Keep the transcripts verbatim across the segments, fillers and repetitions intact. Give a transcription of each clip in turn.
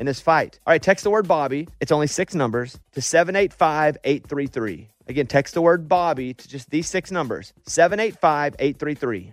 in this fight. All right, text the word Bobby. It's only six numbers to seven eight five, eight three three. Again, text the word Bobby to just these six numbers, seven eight five, eight three three.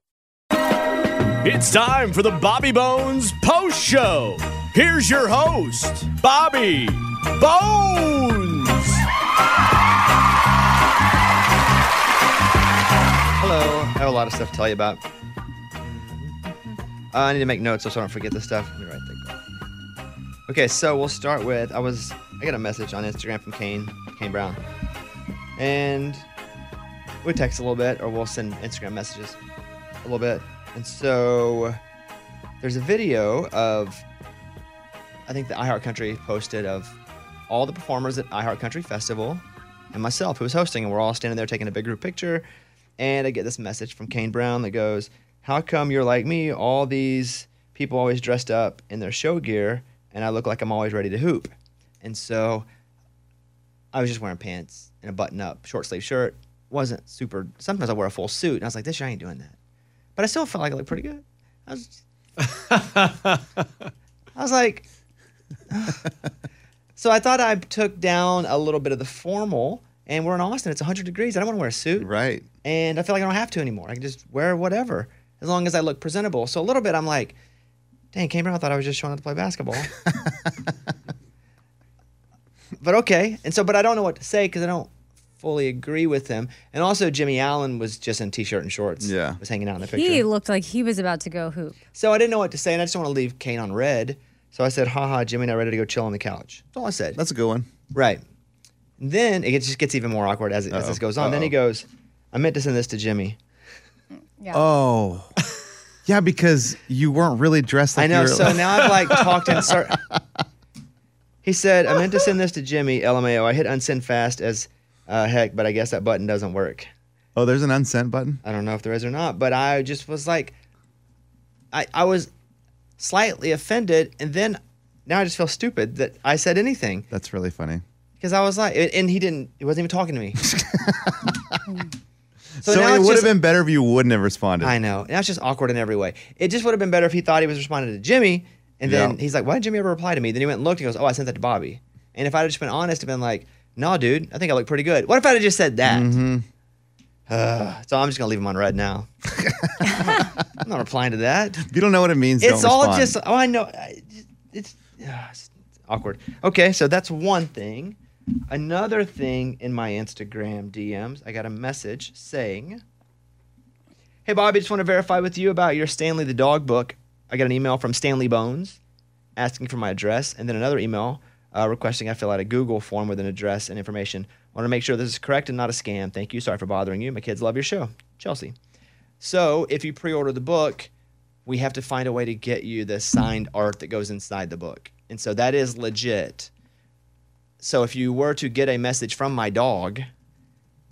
It's time for the Bobby Bones Post Show. Here's your host, Bobby Bones. Hello. I have a lot of stuff to tell you about. Uh, I need to make notes so I don't forget this stuff. Let me write that down. Okay, so we'll start with, I was, I got a message on Instagram from Kane, Kane Brown. And we text a little bit, or we'll send Instagram messages a little bit. And so there's a video of, I think the iHeartCountry posted, of all the performers at iHeartCountry Festival and myself who was hosting, and we're all standing there taking a big group picture. And I get this message from Kane Brown that goes, "How come you're like me? All these people always dressed up in their show gear and I look like I'm always ready to hoop." And so I was just wearing pants and a button up, short sleeve shirt. Wasn't super, sometimes I wear a full suit and I was like, this year I ain't doing that. But I still felt like I looked pretty good. I was, just, I was like, so I thought I took down a little bit of the formal, and we're in Austin. It's one hundred degrees. I don't want to wear a suit. Right. And I feel like I don't have to anymore. I can just wear whatever as long as I look presentable. So a little bit, I'm like, dang, Kane Brown, I thought I was just showing up to play basketball. But okay. And so, but I don't know what to say because I don't fully agree with him. And also Jimmy Allen was just in t-shirt and shorts. Yeah. Was hanging out in the picture. He looked like he was about to go hoop. So I didn't know what to say, and I just don't want to leave Kane on red. So I said, haha, Jimmy and I ready to go chill on the couch. That's all I said. That's a good one. Right. And then it just gets even more awkward as, it, as this goes on. Uh-oh. Then he goes, I meant to send this to Jimmy. Yeah. Oh. Yeah, because you weren't really dressed like I know, so now I've like talked in certain... He said, I meant to send this to Jimmy, L M A O. I hit unsend fast as... Uh, heck, but I guess that button doesn't work. Oh, there's an unsent button? I don't know if there is or not, but I just was like, I, I was slightly offended, and then now I just feel stupid that I said anything. That's really funny. Because I was like, and he didn't, he wasn't even talking to me. so so now it would have been better if you wouldn't have responded. I know. Now it's just awkward in every way. It just would have been better if he thought he was responding to Jimmy, and then yeah. He's like, why did Jimmy ever reply to me? Then he went and looked and goes, oh, I sent that to Bobby. And if I had just been honest and been like, no, dude, I think I look pretty good. What if I had just said that? Mm-hmm. Uh, so I'm just going to leave him on red now. I'm not replying to that. If you don't know what it means, it's all respond. Just, oh, I know. It's, uh, it's awkward. Okay, so that's one thing. Another thing in my Instagram D Ms, I got a message saying, hey, Bobby, just want to verify with you about your Stanley the Dog book. I got an email from Stanley Bones asking for my address, and then another email Uh, requesting I fill out a Google form with an address and information. I want to make sure this is correct and not a scam. Thank you. Sorry for bothering you. My kids love your show. Chelsea. So if you pre-order the book, we have to find a way to get you the signed art that goes inside the book. And so that is legit. So if you were to get a message from my dog,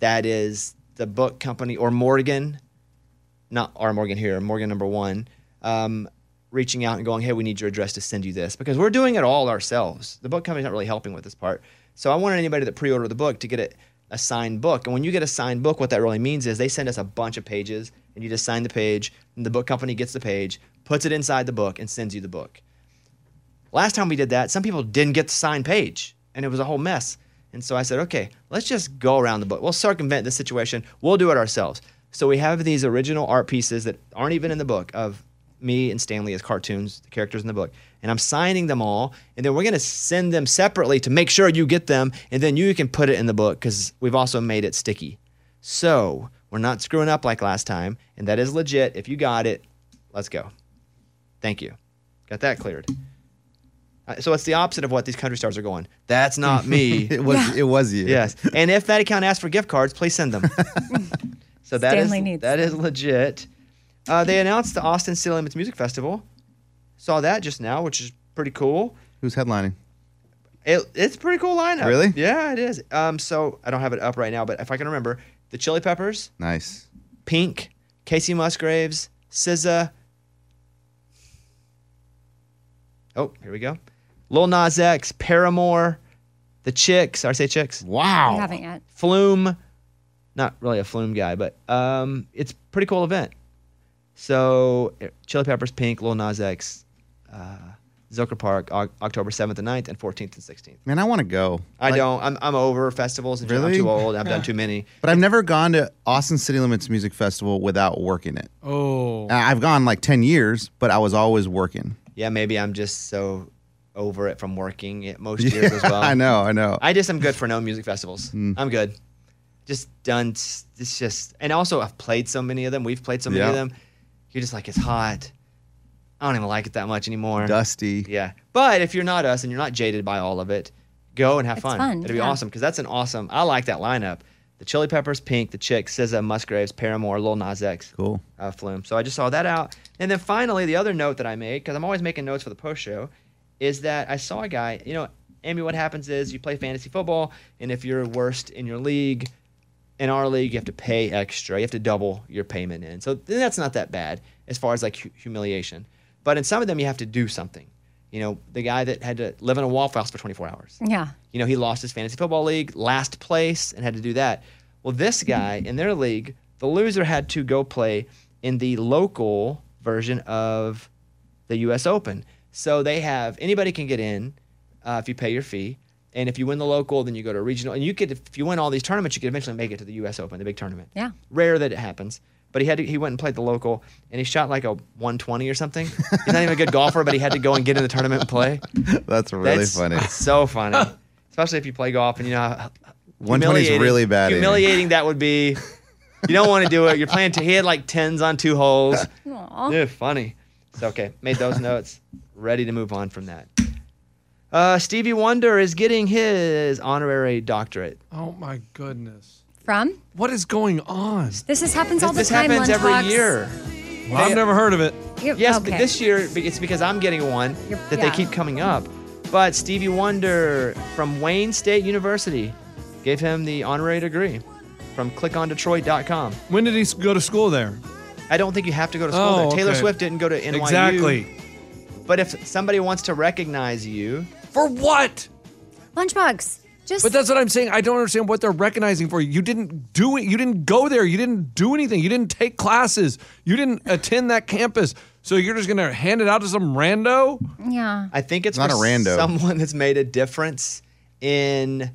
that is the book company or Morgan, not our Morgan here, Morgan number one, um, reaching out and going, hey, we need your address to send you this. Because we're doing it all ourselves. The book company's not really helping with this part. So I wanted anybody that pre-ordered the book to get it a signed book. And when you get a signed book, what that really means is they send us a bunch of pages and you just sign the page and the book company gets the page, puts it inside the book and sends you the book. Last time we did that, some people didn't get the signed page and it was a whole mess. And so I said, okay, let's just go around the book. We'll circumvent this situation. We'll do it ourselves. So we have these original art pieces that aren't even in the book of me and Stanley as cartoons, the characters in the book. And I'm signing them all, and then we're going to send them separately to make sure you get them, and then you can put it in the book because we've also made it sticky. So we're not screwing up like last time, and that is legit. If you got it, let's go. Thank you. Got that cleared. So it's the opposite of what these country stars are going. That's not me. It was yeah. It was you. Yes. And if that account asks for gift cards, please send them. So that Stanley is, needs that them. Is legit. Uh, they announced the Austin City Limits Music Festival. Saw that just now, which is pretty cool. Who's headlining? It, it's a pretty cool lineup. Really? Yeah, it is. Um, so I don't have it up right now, but if I can remember, the Chili Peppers. Nice. Pink, Kacey Musgraves, S Z A. Oh, here we go. Lil Nas X, Paramore, The Chicks. I say Chicks. Wow. I haven't yet. Flume. Not really a Flume guy, but um, it's a pretty cool event. So, Chili Peppers, Pink, Lil Nas X, uh, Zilker Park, o- October seventh and ninth, and fourteenth and sixteenth. Man, I want to go. I like, don't. I'm I'm over festivals. And really? I'm too old. I've yeah. done too many. But I've never gone to Austin City Limits Music Festival without working it. Oh. And I've gone like ten years, but I was always working. Yeah, maybe I'm just so over it from working it most yeah, years as well. I know, I know. I just am good for no music festivals. Mm. I'm good. Just done. It's just, and also I've played so many of them. We've played so many yeah. of them. You're just like, it's hot. I don't even like it that much anymore. Dusty. Yeah. But if you're not us and you're not jaded by all of it, go and have it's fun. fun. It'll be yeah. awesome because that's an awesome, I like that lineup. The Chili Peppers, Pink, The Chicks, S Z A, Musgraves, Paramore, Lil Nas X. Cool. Uh, Flume. So I just saw that out. And then finally, the other note that I made, because I'm always making notes for the post show, is that I saw a guy, you know, Amy, what happens is you play fantasy football, and if you're worst in your league, in our league, you have to pay extra. You have to double your payment in. So that's not that bad as far as like hu- humiliation. But in some of them, you have to do something. You know, the guy that had to live in a Waffle House for twenty-four hours. Yeah. You know, he lost his fantasy football league, last place, and had to do that. Well, this guy in their league, the loser had to go play in the local version of the U S Open. So they have, anybody can get in uh, if you pay your fee. And if you win the local, then you go to a regional. And you could, if you win all these tournaments, you could eventually make it to the U S Open, the big tournament. Yeah. Rare that it happens. But he had to, he went and played the local, and he shot like a one twenty or something. He's not even a good golfer, but he had to go and get in the tournament and play. That's really That's funny. So funny. Especially if you play golf and you know how one twenty is really bad. Humiliating that would be. You don't want to do it. You're playing, to, he had like tens on two holes. Aww. Yeah, funny. So, okay, made those notes. Ready to move on from that. Uh, Stevie Wonder is getting his honorary doctorate. Oh, my goodness. From? What is going on? This is, happens all this, the this time. This happens every talks. Year. Well, they, I've never heard of it. Yes, okay. But this year, it's because I'm getting one You're, that yeah. they keep coming up. But Stevie Wonder from Wayne State University gave him the honorary degree from click on detroit dot com. When did he go to school there? I don't think you have to go to school oh, there. Taylor okay. Swift didn't go to N Y U. Exactly. But if somebody wants to recognize you... For what? Lunchbox. Just. But that's what I'm saying. I don't understand what they're recognizing for. You didn't do it. You didn't go there. You didn't do anything. You didn't take classes. You didn't attend that campus. So you're just going to hand it out to some rando? Yeah. I think it's not for a rando. Someone that's made a difference in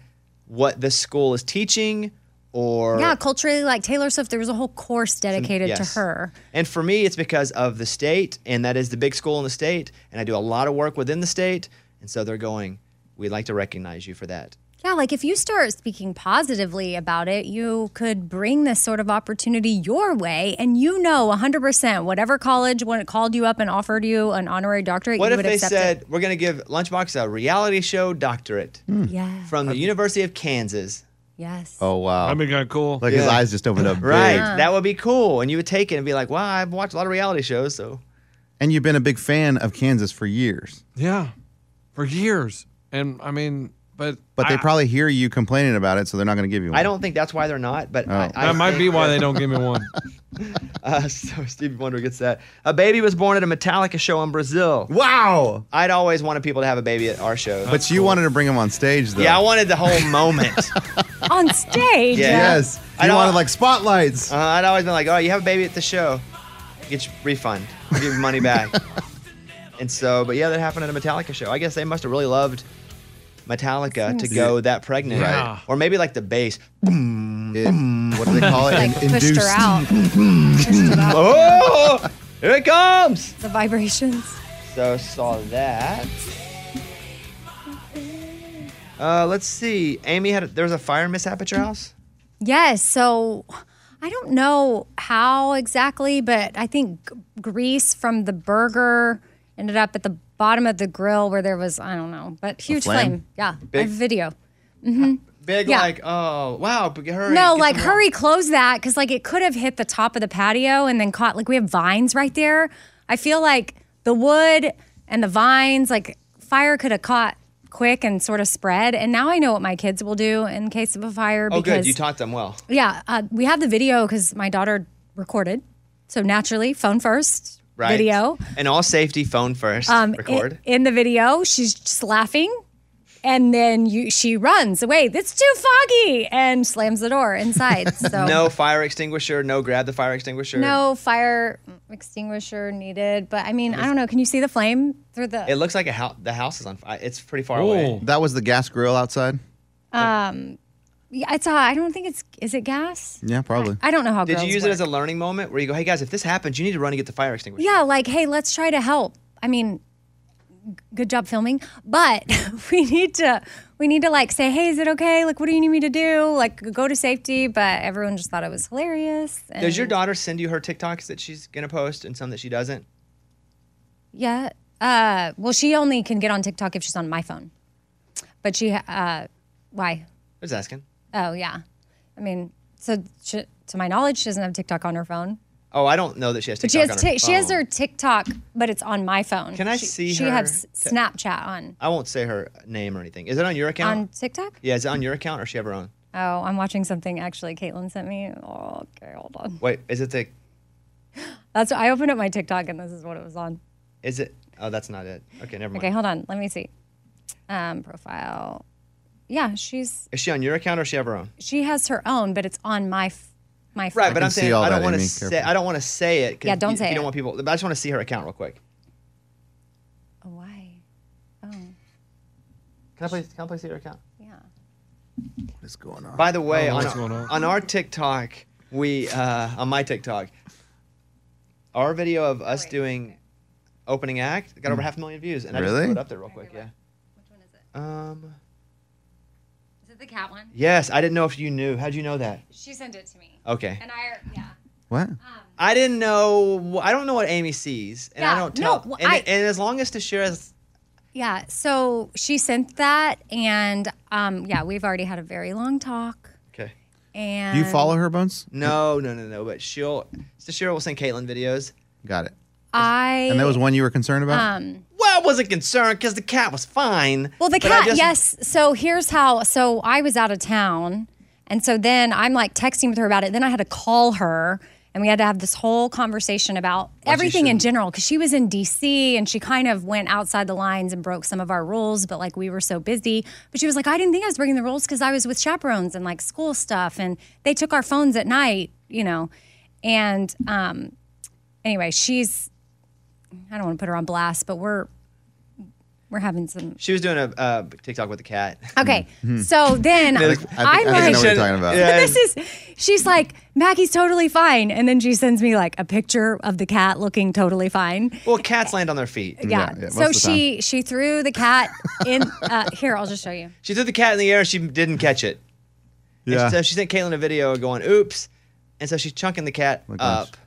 what the school is teaching or. Yeah, culturally, like Taylor Swift, there was a whole course dedicated some, yes. to her. And for me, it's because of the state, and that is the big school in the state, and I do a lot of work within the state. And so they're going, we'd like to recognize you for that. Yeah, like if you start speaking positively about it, you could bring this sort of opportunity your way. And you know one hundred percent whatever college when it called you up and offered you an honorary doctorate, what you would accept it. What if they said, it. We're going to give Lunchbox a reality show doctorate mm. yeah. from the University of Kansas. Yes. Oh, wow. That'd be kind of cool. Like yeah. his eyes just opened up. Right. Yeah. That would be cool. And you would take it and be like, wow, I've watched a lot of reality shows. So. And you've been a big fan of Kansas for years. Yeah. For years. And I mean, but. But I, they probably hear you complaining about it, so they're not going to give you one. I don't think that's why they're not, but. Oh. I, I that might be why they don't give me one. uh, so Stevie Wonder gets that. A baby was born at a Metallica show in Brazil. Wow. I'd always wanted people to have a baby at our show. But you cool. wanted to bring them on stage, though. Yeah, I wanted the whole moment. On stage? Yeah. Yes. You wanted, like, spotlights. Uh, I'd always been like, oh, you have a baby at the show. Get your refund. I'll give your money back. And so, but yeah, that happened at a Metallica show. I guess they must have really loved Metallica to go that pregnant. Yeah. Right? Or maybe like the bass. It, what do they call it? Like in, pushed, her out. pushed it out. Oh, here it comes. The vibrations. So saw that. Uh, let's see. Amy, had a, there was a fire mishap at your house? Yes. So I don't know how exactly, but I think grease from the burger ended up at the bottom of the grill where there was, I don't know, but huge flame. flame. Yeah. Big video. Mm-hmm. Big, yeah. like, oh, wow. Hurry, no, like, hurry, off. close that. Because, like, it could have hit the top of the patio and then caught, like, we have vines right there. I feel like the wood and the vines, like, fire could have caught quick and sort of spread. And now I know what my kids will do in case of a fire. Because, oh, good. You taught them well. Yeah. Uh, we have the video because my daughter recorded. So, naturally, phone first. Right. Video. And all safety, phone first. Um, record. In, in the video, she's just laughing. And then you, she runs away. It's too foggy. And slams the door inside. So no fire extinguisher. No grab the fire extinguisher. No fire extinguisher needed. But I mean, was, I don't know. Can you see the flame through the. It looks like a house. The house is on fire. It's pretty far Ooh. away. That was the gas grill outside? Um. Yeah, it's. Uh, I don't think it's. Is it gas? Yeah, probably. I, I don't know how. Did you use work. it as a learning moment where you go, "Hey guys, if this happens, you need to run and get the fire extinguisher." Yeah, like, hey, let's try to help. I mean, g- good job filming, but we need to. We need to like say, "Hey, is it okay? Like, what do you need me to do? Like, go to safety." But everyone just thought it was hilarious. And does your daughter send you her TikToks that she's gonna post and some that she doesn't? Yeah. Uh, well, she only can get on TikTok if she's on my phone. But she. Uh, why? I was asking. Oh, yeah. I mean, so she, to my knowledge, she doesn't have TikTok on her phone. Oh, I don't know that she has TikTok she has on her t- phone. She has her TikTok, but it's on my phone. Can I she, see she her? She has t- Snapchat on. I won't say her name or anything. Is it on your account? On TikTok? Yeah, is it on your account or does she have her own? Oh, I'm watching something actually Caitlin sent me. Oh, okay, hold on. Wait, is it the... That's I opened up my TikTok and this is what it was on. Is it? Oh, that's not it. Okay, never mind. Okay, hold on. Let me see. Um, profile... Yeah, she's... Is she on your account or does she have her own? She has her own, but it's on my f- my phone. Right, but I'm saying I don't want to say I don't want to say it. Yeah, don't you, say you it. You don't want people... But I just want to see her account real quick. Oh, why? Oh. Can I please, can I please see her account? Yeah. What is going on? By the way, on, our, on. on our TikTok, we... Uh, on my TikTok, our video of us Wait, doing opening act got over half a million views. And really? I just threw it up there real quick, okay, yeah. Which one is it? Um... The cat one? Yes, I didn't know if you knew. How'd you know that? She sent it to me. Okay. And I, yeah. What? Um, I didn't know. I don't know what Amy sees, and yeah, I don't tell. No, well, and, I, and as long as to share. As, yeah. So she sent that, and um, yeah, we've already had a very long talk. Okay. And do you follow her, Bones? No, no, no, no. But she'll. Stashira will send Caitlin videos. Got it. I. And that was one you were concerned about. Um. I wasn't concerned because the cat was fine. Well, the cat, just... yes. So here's how. So I was out of town. And so then I'm like texting with her about it. Then I had to call her. And we had to have this whole conversation about well, everything in general. Because she was in D C and she kind of went outside the lines and broke some of our rules. But like we were so busy. But she was like, I didn't think I was breaking the rules because I was with chaperones and like school stuff. And they took our phones at night, you know. And um, anyway, she's, I don't want to put her on blast, but we're, We're having some... She was doing a uh, TikTok with a cat. Okay. Mm-hmm. So then... I, think, I, think, I like, know what you're talking about. Yeah. This is... She's like, Maggie's totally fine. And then she sends me like a picture of the cat looking totally fine. Well, cats land on their feet. Yeah. yeah, yeah so she, she threw the cat in... Uh, here, I'll just show you. She threw the cat in the air. She didn't catch it. Yeah. And so she sent Caitlin a video going, oops. And so she's chunking the cat oh up.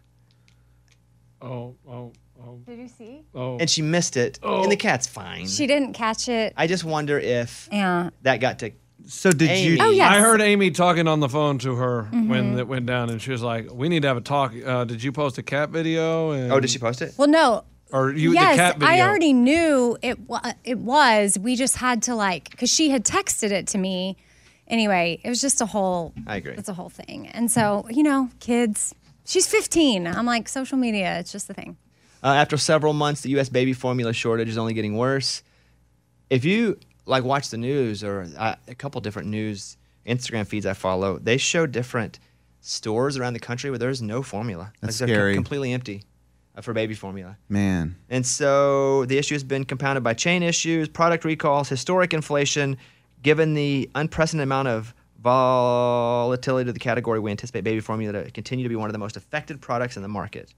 Oh, oh. Oh. Did you see? Oh. And she missed it, oh. and the cat's fine. She didn't catch it. I just wonder if yeah. that got to So did Amy. you? Oh, yes. I heard Amy talking on the phone to her mm-hmm. when it went down, and she was like, "We need to have a talk." Uh, did you post a cat video? And oh, did she post it? Well, no. Or you? Yes, the cat video. I already knew it. It was. We just had to like, because she had texted it to me. Anyway, it was just a whole. I agree. It's a whole thing, and so you know, kids. She's fifteen. I'm like, social media. It's just the thing. Uh, after several months, the U S baby formula shortage is only getting worse. If you like watch the news or uh, a couple different news Instagram feeds I follow, they show different stores around the country where there's no formula. That's like, scary. Com- completely empty uh, for baby formula. Man. And so the issue has been compounded by chain issues, product recalls, historic inflation. Given the unprecedented amount of volatility to the category, we anticipate baby formula to continue to be one of the most affected products in the market.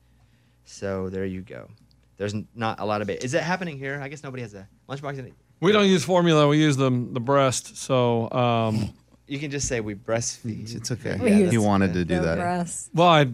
So there you go. There's not a lot of it. Is that happening here? I guess nobody has a lunchbox. In it. We don't use formula. We use the the breast. So um, you can just say we breastfeed. It's okay. Yeah, he wanted to do no that. Breast. Well, I,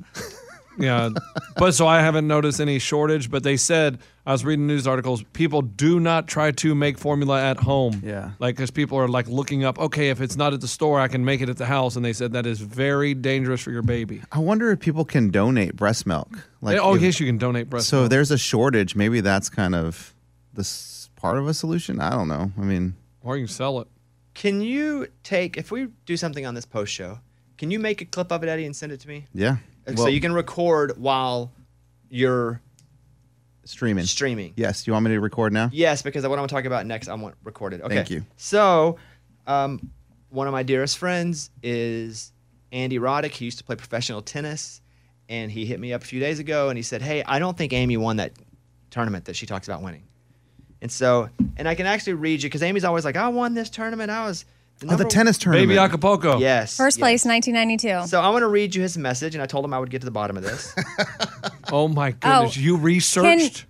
yeah, but so I haven't noticed any shortage. But they said I was reading news articles. People do not try to make formula at home. Yeah, like because people are like looking up. Okay, if it's not at the store, I can make it at the house. And they said that is very dangerous for your baby. I wonder if people can donate breast milk. Like, oh, if, yes, you can donate breast so milk. So if there's a shortage, maybe that's kind of the part of a solution. I don't know. I mean. Or you can sell it. Can you take, if we do something on this post show, can you make a clip of it, Eddie, and send it to me? Yeah. So well, you can record while you're streaming. Streaming. Yes. You want me to record now? Yes, because what I'm going to talk about next, I want recorded. Okay. Thank you. So um, one of my dearest friends is Andy Roddick. He used to play professional tennis. And he hit me up a few days ago, and he said, hey, I don't think Amy won that tournament that she talks about winning. And so, and I can actually read you, because Amy's always like, I won this tournament. I was the Oh, the tennis tournament. Baby Acapulco. Yes. First yes. place, nineteen ninety-two. So I want to read you his message, and I told him I would get to the bottom of this. Oh, my goodness. Oh, you researched? Can,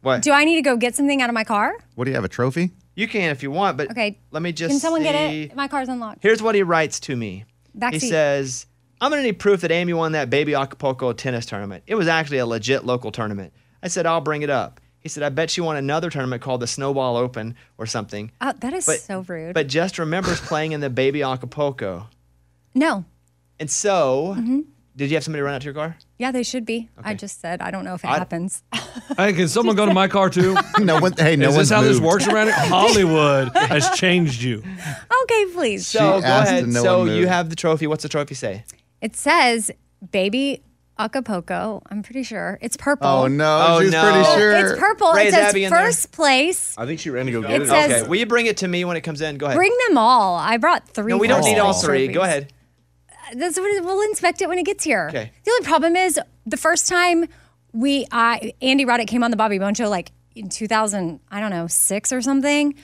what? Do I need to go get something out of my car? What, do you have a trophy? You can if you want, but okay. Let me just Can someone see. Get it? My car's unlocked. Here's what he writes to me. Backseat. He says... I'm going to need proof that Amy won that Baby Acapulco tennis tournament. It was actually a legit local tournament. I said, I'll bring it up. He said, I bet she won another tournament called the Snowball Open or something. Oh, that is but, so rude. But just remembers playing in the Baby Acapulco. No. And so, mm-hmm. Did you have somebody run out to your car? Yeah, they should be. Okay. I just said, I don't know if it I, happens. Hey, can someone go to my car too? no one, hey, no Is this how moved. This works around it? Hollywood has changed you. Okay, please. So, she go ahead. No so, you have the trophy. What's the trophy say? It says Baby Acapulco. I'm pretty sure. It's purple. Oh, no. Oh, she's no. pretty sure. It's purple. Ray, it says Abby first place. I think she ran to go get it. It says, okay. Will you bring it to me when it comes in? Go ahead. Bring them all. I brought three. No, we don't need all three. Trophies. Go ahead. That's what it, we'll inspect it when it gets here. Okay. The only problem is the first time we, uh, Andy Roddick came on the Bobby Bone Show like in two thousand, I don't know, six or something.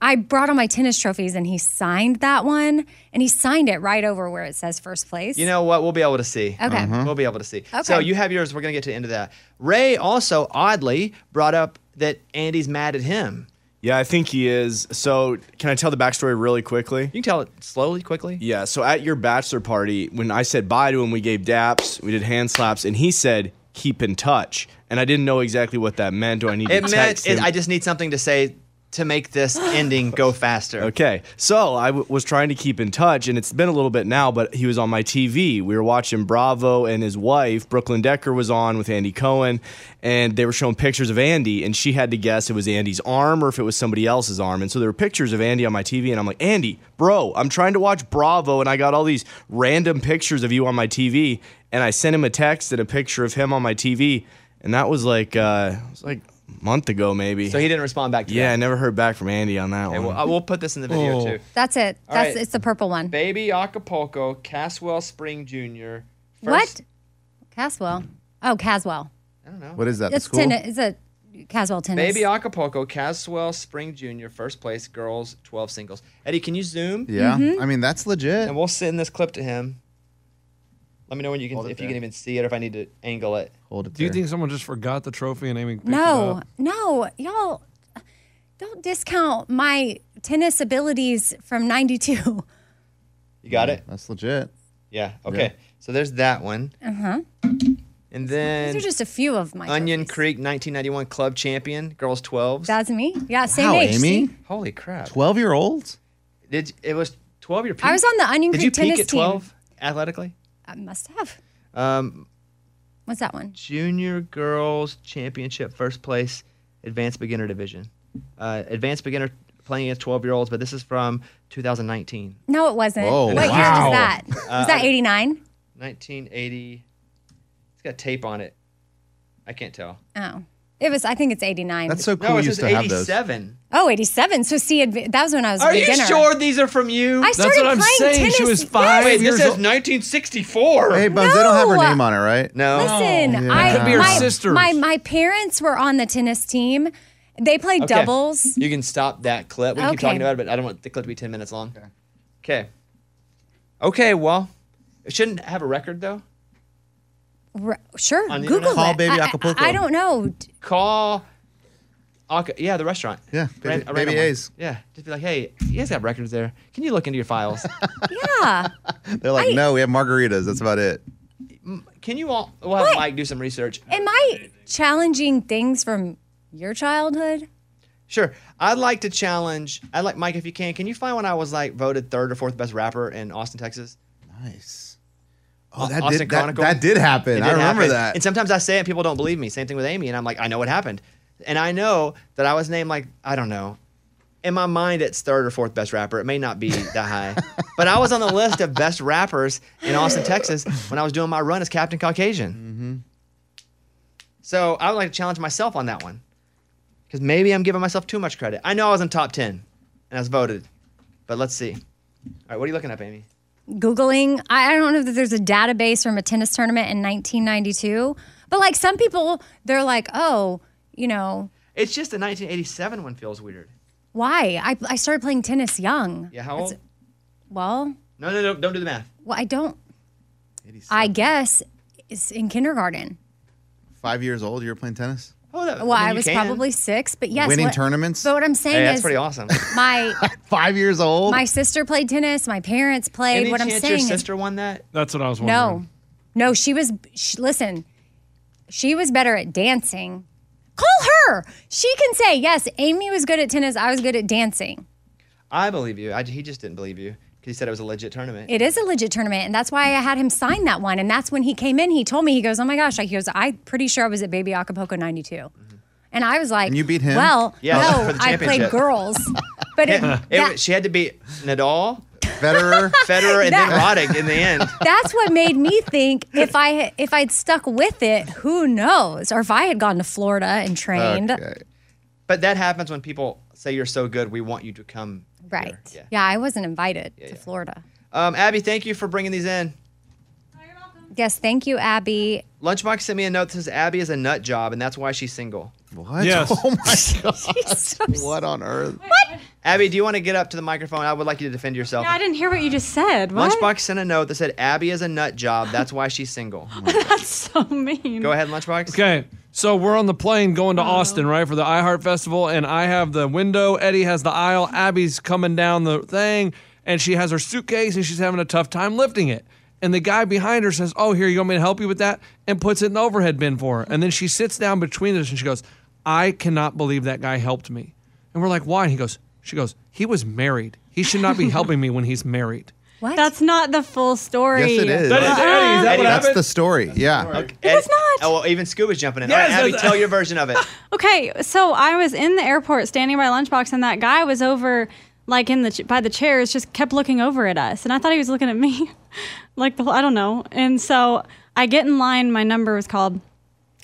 I brought all my tennis trophies, and he signed that one, and he signed it right over where it says first place. You know what? We'll be able to see. Okay. Uh-huh. We'll be able to see. Okay. So you have yours. We're going to get to the end of that. Ray also, oddly, brought up that Andy's mad at him. Yeah, I think he is. So can I tell the backstory really quickly? You can tell it slowly, quickly. Yeah, so at your bachelor party, when I said bye to him, we gave daps, we did hand slaps, and he said, keep in touch. And I didn't know exactly what that meant. Do I need to it text meant, him? It, I just need something to say to make this ending go faster. Okay, so I w- was trying to keep in touch, and it's been a little bit now, but he was on my T V. We were watching Bravo, and his wife, Brooklyn Decker, was on with Andy Cohen, and they were showing pictures of Andy, and she had to guess it was Andy's arm or if it was somebody else's arm. And so there were pictures of Andy on my T V, and I'm like, Andy, bro, I'm trying to watch Bravo, and I got all these random pictures of you on my T V, and I sent him a text and a picture of him on my T V, and that was like, uh, it was like, month ago, maybe. So he didn't respond back to yeah, that. Yeah, I never heard back from Andy on that okay, one. We'll, we'll put this in the video, oh. too. That's it. All That's right. It's the purple one. Baby Acapulco, Caswell Spring Junior First what? Caswell? Oh, Caswell. I don't know. What is that? It's tennis. It's a Caswell tennis. Baby Acapulco, Caswell Spring Junior First place, girls, twelve singles. Eddie, can you zoom? Yeah. Mm-hmm. I mean, that's legit. And we'll send this clip to him. Let me know when you can, if there. You can even see it or if I need to angle it. Hold it. Do you there. Think someone just forgot the trophy and Amy picked no, it up? No, no. Y'all, don't discount my tennis abilities from ninety-two. You got it? That's legit. Yeah, okay. Yeah. So there's that one. Uh-huh. And then... These are just a few of my Onion trophies. Creek, nineteen ninety-one club champion, girls twelves. That's me. Yeah, same wow, age. Amy. See? Holy crap. twelve-year-olds? It, it was... twelve? Your peak? I was on the Onion Creek tennis team. Did you peak at twelve team. Athletically? I must have. Um, What's that one? Junior Girls Championship, first place, Advanced Beginner Division. Uh, advanced Beginner playing as twelve-year-olds, but this is from two thousand nineteen. No, it wasn't. Whoa, what wow. year was that? Was uh, that eighty-nine? nineteen eighty. It's got tape on it. I can't tell. Oh. It was. I think it's eighty-nine. That's so cool. No, it says eighty-seven. Oh, eighty-seven. So see, that was when I was. Are a beginner. You sure these are from you? I started That's what I'm saying. Tennis. She was five. Yes. Wait, this says nineteen sixty-four. Hey, Bugs, no. They don't have her name on it, right? No. Listen, yeah. I could be her my, sisters. My my parents were on the tennis team. They played okay. doubles. You can stop that clip. We okay. keep talking about it, but I don't want the clip to be ten minutes long. Okay. Okay. Well, it shouldn't have a record though. Re- sure, Google internet. Call it. Baby Acapulco. I, I don't know. Call, yeah, the restaurant. Yeah, Baby, Ran, baby A's. One. Yeah, just be like, hey, you guys have records there. Can you look into your files? Yeah. They're like, I, no, we have margaritas. That's about it. Can you all, we'll have what? Mike do some research. Am I challenging things from your childhood? Sure. I'd like to challenge, I'd like, Mike, if you can, can you find when I was like voted third or fourth best rapper in Austin, Texas? Nice. Oh, that Austin did, Chronicle. That, that did happen. Did I remember happen. That. And sometimes I say it and people don't believe me. Same thing with Amy. And I'm like, I know what happened. And I know that I was named like, I don't know. In my mind, it's third or fourth best rapper. It may not be that high. But I was on the list of best rappers in Austin, Texas when I was doing my run as Captain Caucasian. Mm-hmm. So I would like to challenge myself on that one. Because maybe I'm giving myself too much credit. I know I was in top ten and I was voted. But let's see. All right, what are you looking up, Amy? Googling, I don't know that there's a database from a tennis tournament in nineteen ninety-two, but like some people, they're like, oh, you know. It's just the nineteen eighty-seven one feels weird. Why? I I started playing tennis young. Yeah, how old? It's, well. No, no, no, don't do the math. Well, I don't. eighty-seven. I guess it's in kindergarten. Five years old, you were playing tennis? Oh, that, well, I, mean, I was can. probably six, but yes. Winning what, tournaments? But what I'm saying hey, that's is... that's pretty awesome. My... Five years old? My sister played tennis. My parents played. Any what I'm saying your sister is, won that? That's what I was wondering. No. No, she was... She, listen, she was better at dancing. Call her! She can say, yes, Amy was good at tennis. I was good at dancing. I believe you. I, he just didn't believe you. Because he said it was a legit tournament. It is a legit tournament, and that's why I had him sign that one. And that's when he came in. He told me, he goes, oh, my gosh. Like, he goes, I'm pretty sure I was at Baby Acapulco ninety-two. Mm-hmm. And I was like, and you beat him? Well, yeah, no, I played girls. But it, it, that, she had to beat Nadal, Federer, Federer, and that, then Roddick in the end. That's what made me think if, I, if I'd stuck with it, who knows? Or if I had gone to Florida and trained. Okay. But that happens when people say you're so good, we want you to come. Right. Yeah. yeah, I wasn't invited yeah, to yeah. Florida. Um, Abby, thank you for bringing these in. Oh, you're welcome. Yes, thank you, Abby. Lunchbox sent me a note that says Abby is a nut job, and that's why she's single. What? Yes. Oh, my God. So what on earth? What? Abby, do you want to get up to the microphone? I would like you to defend yourself. No, I didn't hear what you just said. What? Lunchbox sent a note that said Abby is a nut job. That's why she's single. Oh, that's so mean. Go ahead, Lunchbox. Okay. So we're on the plane going to oh. Austin, right, for the iHeart Festival, and I have the window. Eddie has the aisle. Abby's coming down the thing, and she has her suitcase, and she's having a tough time lifting it. And the guy behind her says, oh, here, you want me to help you with that? And puts it in the overhead bin for her. And then she sits down between us, and she goes, I cannot believe that guy helped me. And we're like, why? And he goes, she goes, he was married. He should not be helping me when he's married. What? That's not the full story. Yes, it is. That is Eddie. Is that Eddie, what that's happened? The story. That's yeah. The story. Okay. It was not. Oh, well, even Scuba's jumping in. Yes, all right, Abby, tell your version of it. Okay, so I was in the airport standing by Lunchbox, and that guy was over, like, in the by the chairs, just kept looking over at us. And I thought he was looking at me. Like, the whole, I don't know. And so I get in line. My number was called.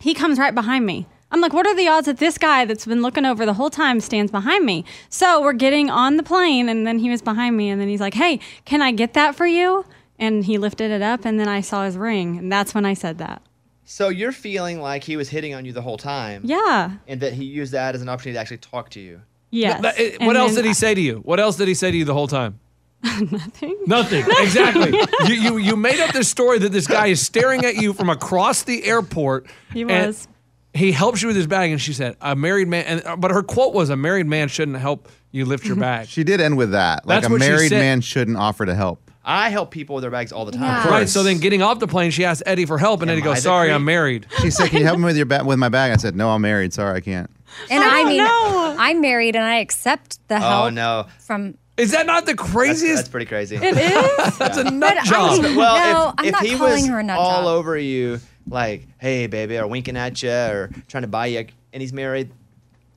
He comes right behind me. I'm like, what are the odds that this guy that's been looking over the whole time stands behind me? So we're getting on the plane, and then he was behind me, and then he's like, hey, can I get that for you? And he lifted it up, and then I saw his ring, and that's when I said that. So you're feeling like he was hitting on you the whole time. Yeah. And that he used that as an opportunity to actually talk to you. Yes. But, but, what else did he I- say to you? What else did he say to you the whole time? Nothing. Nothing. Exactly. you, you you made up this story that this guy is staring at you from across the airport. He was. And- He helps you with his bag, and she said, a married man, and, but her quote was, a married man shouldn't help you lift your bag. She did end with that. Like, that's a married man shouldn't offer to help. I help people with their bags all the time. Yeah. Right, so then getting off the plane, she asked Eddie for help, and Am Eddie goes, sorry, I'm married. She said, can you help me with your ba- with my bag? I said, no, I'm married. Sorry, I can't. And oh, I mean, no. I'm married, and I accept the help oh, no. from Is that not the craziest? That's, that's pretty crazy. It is? That's yeah. a nut but job. I mean, well, no, if, if he was all job. over you, like, hey, baby, or winking at you, or trying to buy you, and he's married,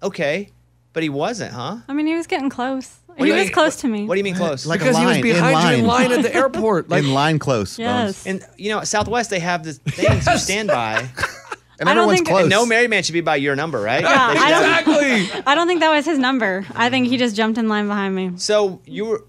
okay. But he wasn't, huh? I mean, he was getting close. He mean, was close to me. What do you mean close? Like because a line, he was behind in you in line at the airport. Like, in line close. Yes. Bones. And, you know, at Southwest, they have this thing yes. to stand by. And I everyone's don't think close. And no married man should be by your number, right? Yeah, exactly. I don't, I don't think that was his number. I think he just jumped in line behind me. So you were,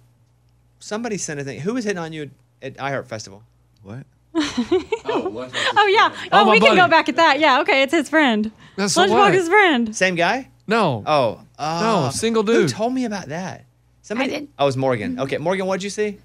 somebody sent a thing. Who was hitting on you at iHeart Festival? What? oh, lunch oh, yeah. Oh, oh we buddy. can go back at that. Yeah, okay. It's his friend. That's Lunchbox's friend. Same guy? No. Oh. Uh, no, single dude. Who told me about that? Somebody, I did. Oh, it was Morgan. Okay, Morgan, what did you see?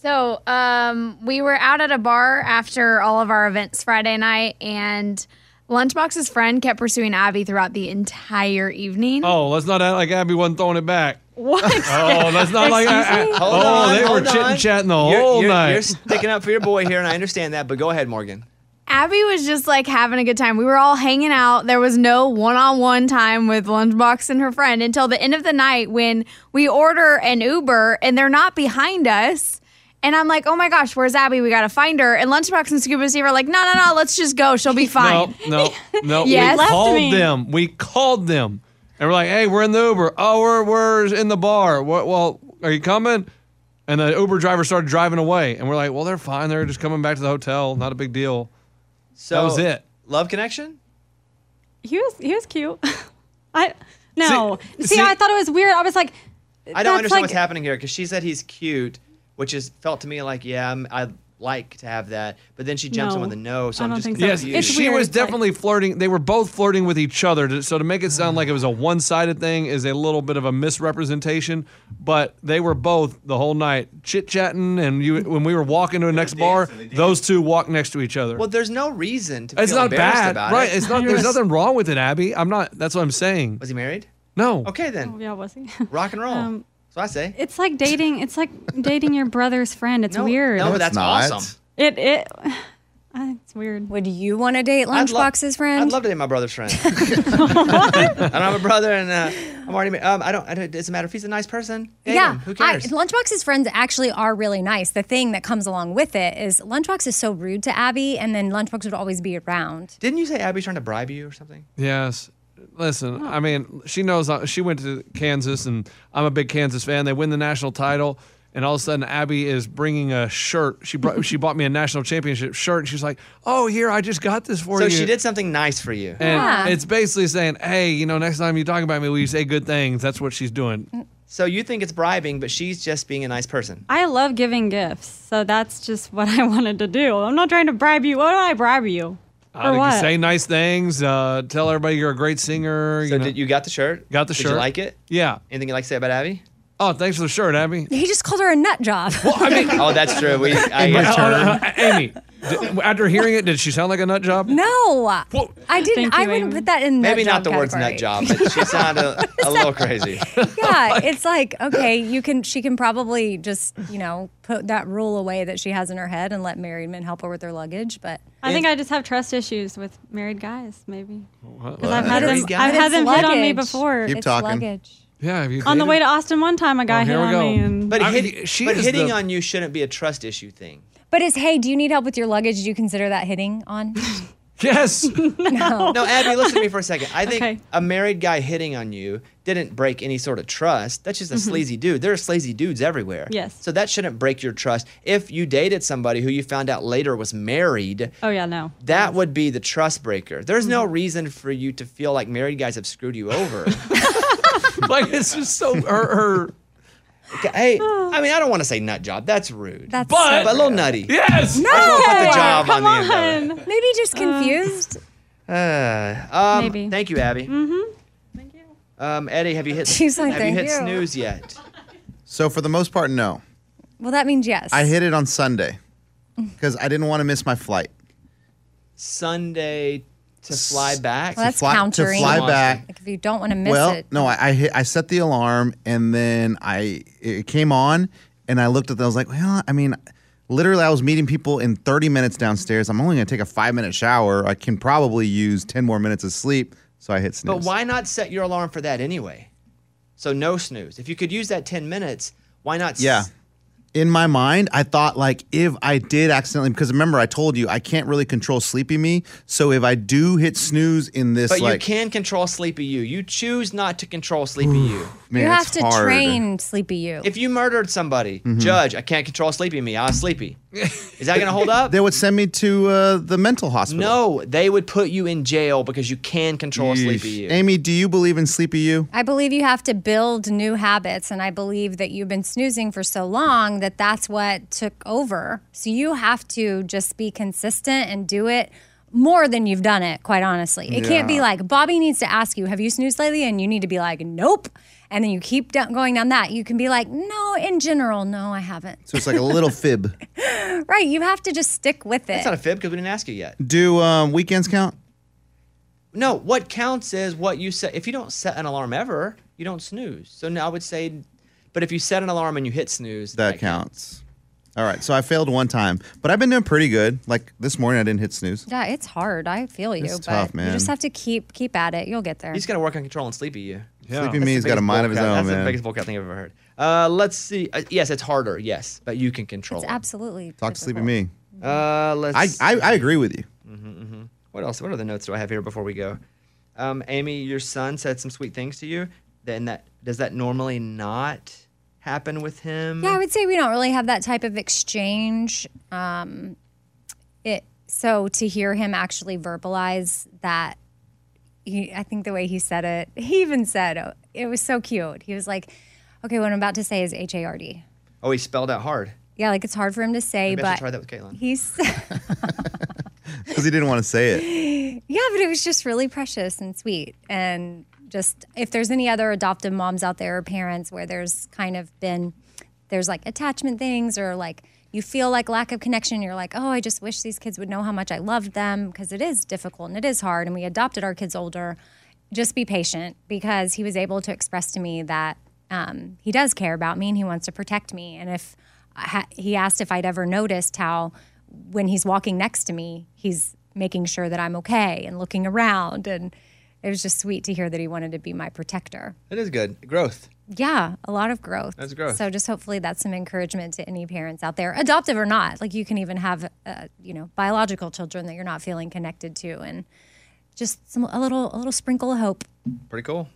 So um, we were out at a bar after all of our events Friday night, and Lunchbox's friend kept pursuing Abby throughout the entire evening. Oh, let's not act like Abby wasn't throwing it back. What? Oh, that's not like that. Hold oh, on, they hold were chit and chatting the you're, whole you're, night. You're sticking up for your boy here, and I understand that, but go ahead, Morgan. Abby was just like having a good time. We were all hanging out. There was no one-on-one time with Lunchbox and her friend until the end of the night when we order an Uber and they're not behind us. And I'm like, oh my gosh, where's Abby? We got to find her. And Lunchbox and Scuba Steve are like, no, no, no, let's just go. She'll be fine. No, no, no. yes. We called them. We called them. And we're like, hey, we're in the Uber. Oh, we're, we're in the bar. Well, are you coming? And the Uber driver started driving away. And we're like, well, they're fine. They're just coming back to the hotel. Not a big deal. So that was it. Love connection? He was he was cute. I no. See, see, see, I thought it was weird. I was like, I don't understand like, what's happening here because she said he's cute, which is felt to me like yeah, I'm, I'd like to have that. But then she jumps no, him on the no, so I I'm just think so. Yes, it's she weird, was definitely like, flirting. They were both flirting with each other. To, so to make it sound like it was a one-sided thing is a little bit of a misrepresentation. But they were both the whole night chit-chatting, and you when we were walking to the next bar, those two walked next to each other. Well, there's no reason to it's feel not embarrassed bad, about right? it. It's not bad, right? There's nothing wrong with it, Abby. I'm not. That's what I'm saying. Was he married? No. Okay then. Oh, yeah, was he? Rock and roll. Um, I say it's like dating. It's like dating your brother's friend. It's no, weird. No, that's not. awesome. It it. It's weird. Would you want to date Lunchbox's I'd friend? I'd love to date my brother's friend. What? I don't have a brother, and uh, I'm already. Ma- um, I don't. It doesn't matter if he's a nice person. Date yeah, him. Who cares? I, Lunchbox's friends actually are really nice. The thing that comes along with it is Lunchbox is so rude to Abby, and then Lunchbox would always be around. Didn't you say Abby's trying to bribe you or something? Yes. Listen, I mean, she knows she went to Kansas, and I'm a big Kansas fan. They win the national title, and all of a sudden, Abby is bringing a shirt. She brought, she bought me a national championship shirt, and she's like, oh, here, I just got this for so you. So she did something nice for you. And yeah. It's basically saying, hey, you know, next time you talk about me, will you say good things? That's what she's doing. So you think it's bribing, but she's just being a nice person. I love giving gifts, so that's just what I wanted to do. I'm not trying to bribe you. Why do I bribe you? Uh, you can say nice things. Uh, tell everybody you're a great singer. So you, know. did, you got the shirt? Got the did shirt. Did you like it? Yeah. Anything you'd like to say about Abby? Oh, thanks for the shirt, Abby. He just called her a nut job. Well, I mean, oh, that's true. We, I guess. Uh, uh, Amy, did, after hearing it, did she sound like a nut job? No. Whoa. I didn't. You, I Amy. wouldn't put that in nut Maybe job not the category. words nut job, but she sounded a, a little crazy. Yeah, it's like, okay, you can. she can probably just, you know, put that rule away that she has in her head and let married men help her with their luggage, but... I think I just have trust issues with married guys, maybe. Because I've had them, I've had them hit on me before. Keep it's talking. Luggage. Yeah, have you on the way to Austin one time, a guy oh, hit on me. And but, hit, she but hitting the... on you shouldn't be a trust issue thing. But it's, hey, do you need help with your luggage? Did you consider that hitting on? Yes. no. no, Abby, listen to me for a second. I think okay. a married guy hitting on you didn't break any sort of trust. That's just a mm-hmm. sleazy dude. There are sleazy dudes everywhere. Yes. So that shouldn't break your trust. If you dated somebody who you found out later was married. Oh, yeah, no. That yes. would be the trust breaker. There's mm-hmm. no reason for you to feel like married guys have screwed you over. Like, it's just so... her. her Okay, hey, I mean, I don't want to say nut job. That's rude. That's but, so but a little nutty. Yes. No. Put the job Come on. on. The Maybe just confused. Uh, uh, um, Maybe. Thank you, Abby. Mm-hmm. Thank you. Um, Eddie, have you hit? She's like, have thank you hit you. snooze yet? So for the most part, no. Well, that means yes. I hit it on Sunday because I didn't want to miss my flight. Sunday. To fly back? Well, that's to fly, countering. To fly back. Like if you don't want to miss well, it. Well, no, I I, hit, I set the alarm, and then I it came on, and I looked at it. I was like, well, I mean, literally I was meeting people in thirty minutes downstairs. I'm only going to take a five-minute shower. I can probably use ten more minutes of sleep, so I hit snooze. But why not set your alarm for that anyway? So no snooze. If you could use that ten minutes, why not? Yeah. S- In my mind, I thought, like, if I did accidentally, because remember I told you I can't really control sleepy me. So if I do hit snooze in this, but like, you can control sleepy you. You choose not to control sleepy oof, you. Man, you have to hard. train sleepy you. If you murdered somebody, mm-hmm. judge, I can't control sleepy me. I was sleepy. Is that gonna hold up? They would send me to uh, the mental hospital. No, they would put you in jail because you can control Yeesh. sleepy you. Amy, do you believe in sleepy you? I believe you have to build new habits, and I believe that you've been snoozing for so long that that's what took over. So you have to just be consistent and do it more than you've done it, quite honestly. It yeah. can't be like, Bobby needs to ask you, have you snoozed lately? And you need to be like, nope. And then you keep down, going down that. You can be like, no, in general, no, I haven't. So it's like a little fib. Right. You have to just stick with it. That's not a fib because we didn't ask you yet. Do um, weekends count? No. What counts is what you set. If you don't set an alarm ever, you don't snooze. So now I would say... But if you set an alarm and you hit snooze, that, that counts. counts. All right. So I failed one time, but I've been doing pretty good. Like this morning, I didn't hit snooze. Yeah, it's hard. I feel you. It's but tough, man. You just have to keep keep at it. You'll get there. You just got to work on controlling sleepy you. Yeah. Sleepy me's got a mind of his own, man. That's the biggest vocal thing I've ever heard. Uh, let's see. Uh, yes, it's harder. Yes, but you can control it's it. Absolutely. Talk to sleepy me. Mm-hmm. Uh, let's. I, I I agree with you. Mm-hmm, mm-hmm. What else? What other notes do I have here before we go? Um, Amy, your son said some sweet things to you. Then that. Does that normally not happen with him? Yeah, I would say we don't really have that type of exchange. Um, it so to hear him actually verbalize that, he, I think the way he said it, he even said, oh, it was so cute. He was like, okay, what I'm about to say is H A R D. Oh, he spelled out hard. Yeah, like it's hard for him to say, Maybe but I should try that with Caitlin. He's because he didn't want to say it. Yeah, but it was just really precious and sweet. And just if there's any other adoptive moms out there or parents where there's kind of been, there's like attachment things or like you feel like lack of connection. You're like, oh, I just wish these kids would know how much I loved them because it is difficult and it is hard. And we adopted our kids older. Just be patient because he was able to express to me that um, he does care about me and he wants to protect me. And if ha- he asked if I'd ever noticed how when he's walking next to me, he's making sure that I'm okay and looking around and it was just sweet to hear that he wanted to be my protector. That is good. Growth. Yeah, a lot of growth. That's growth. So just hopefully that's some encouragement to any parents out there, adoptive or not. Like you can even have, uh, you know, biological children that you're not feeling connected to, and just some, a little, a little sprinkle of hope. Pretty cool.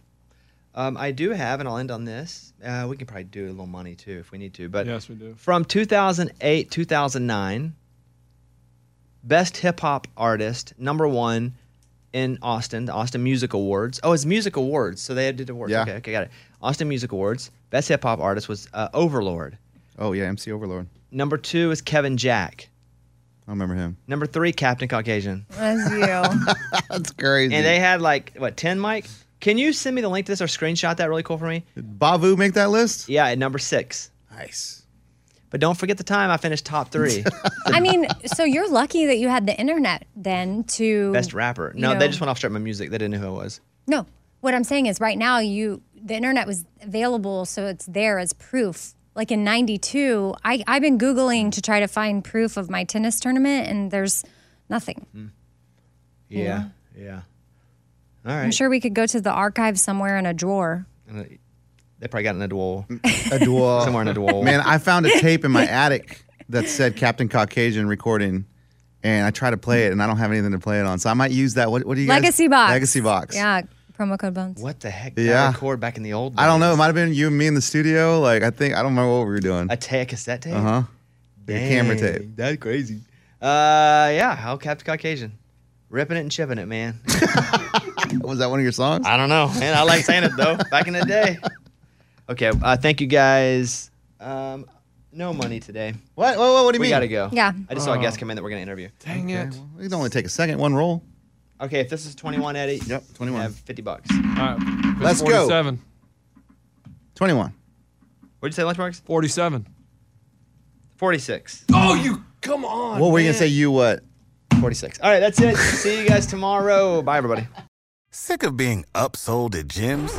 Um, I do have, and I'll end on this. Uh, we can probably do a little money too if we need to. But yes, we do. From two thousand eight, two thousand nine, best hip hop artist number one. In Austin, the Austin Music Awards. Oh, it's Music Awards, so they did awards. Yeah. Okay, okay, got it. Austin Music Awards. Best hip hop artist was uh, Overlord. Oh yeah, M C Overlord. Number two is Kevin Jack. I remember him. Number three, Captain Caucasian. That's you. That's crazy. And they had like what ten, Mike? Can you send me the link to this or screenshot that really cool for me? Did Bavu make that list? Yeah, at number six. Nice. But don't forget the time I finished top three. I mean, so you're lucky that you had the internet then to... Best rapper. No, you know, they just went off straight my music. They didn't know who I was. No. What I'm saying is right now, you the internet was available, so it's there as proof. Like in ninety-two, I, I've been Googling to try to find proof of my tennis tournament, and there's nothing. Mm. Yeah, yeah, yeah. All right. I'm sure we could go to the archive somewhere in a drawer. They probably got in a duel. A duel. Somewhere in a duel. Man, I found a tape in my attic that said Captain Caucasian recording, and I tried to play it, and I don't have anything to play it on. So I might use that. What, what do you Legacy guys? Legacy box. Legacy box. Yeah, promo code Bones. What the heck did yeah. I record back in the old days? I don't know. It might have been you and me in the studio. Like, I think, I don't remember what we were doing. A, ta- a cassette tape? Uh-huh. Dang, a camera tape. That's crazy. Uh, yeah, how Captain Caucasian. Ripping it and chipping it, man. Was that one of your songs? I don't know. Man, I like saying it, though. Back in the day. Okay, uh, thank you guys. Um, no money today. What? What, what, what do you we mean? We gotta go. Yeah. I just oh. saw a guest come in that we're gonna interview. Dang okay. it. Well, it only take a second, one roll. Okay, if this is twenty-one, Eddie. Yep, twenty-one. I have fifty bucks. All right. Let's forty-seven. Go. twenty-one. What'd you say, Lunchbox? forty-seven. forty-six. Oh, you, come on. What were you gonna say? You what? forty-six. All right, that's it. See you guys tomorrow. Bye, everybody. Sick of being upsold at gyms?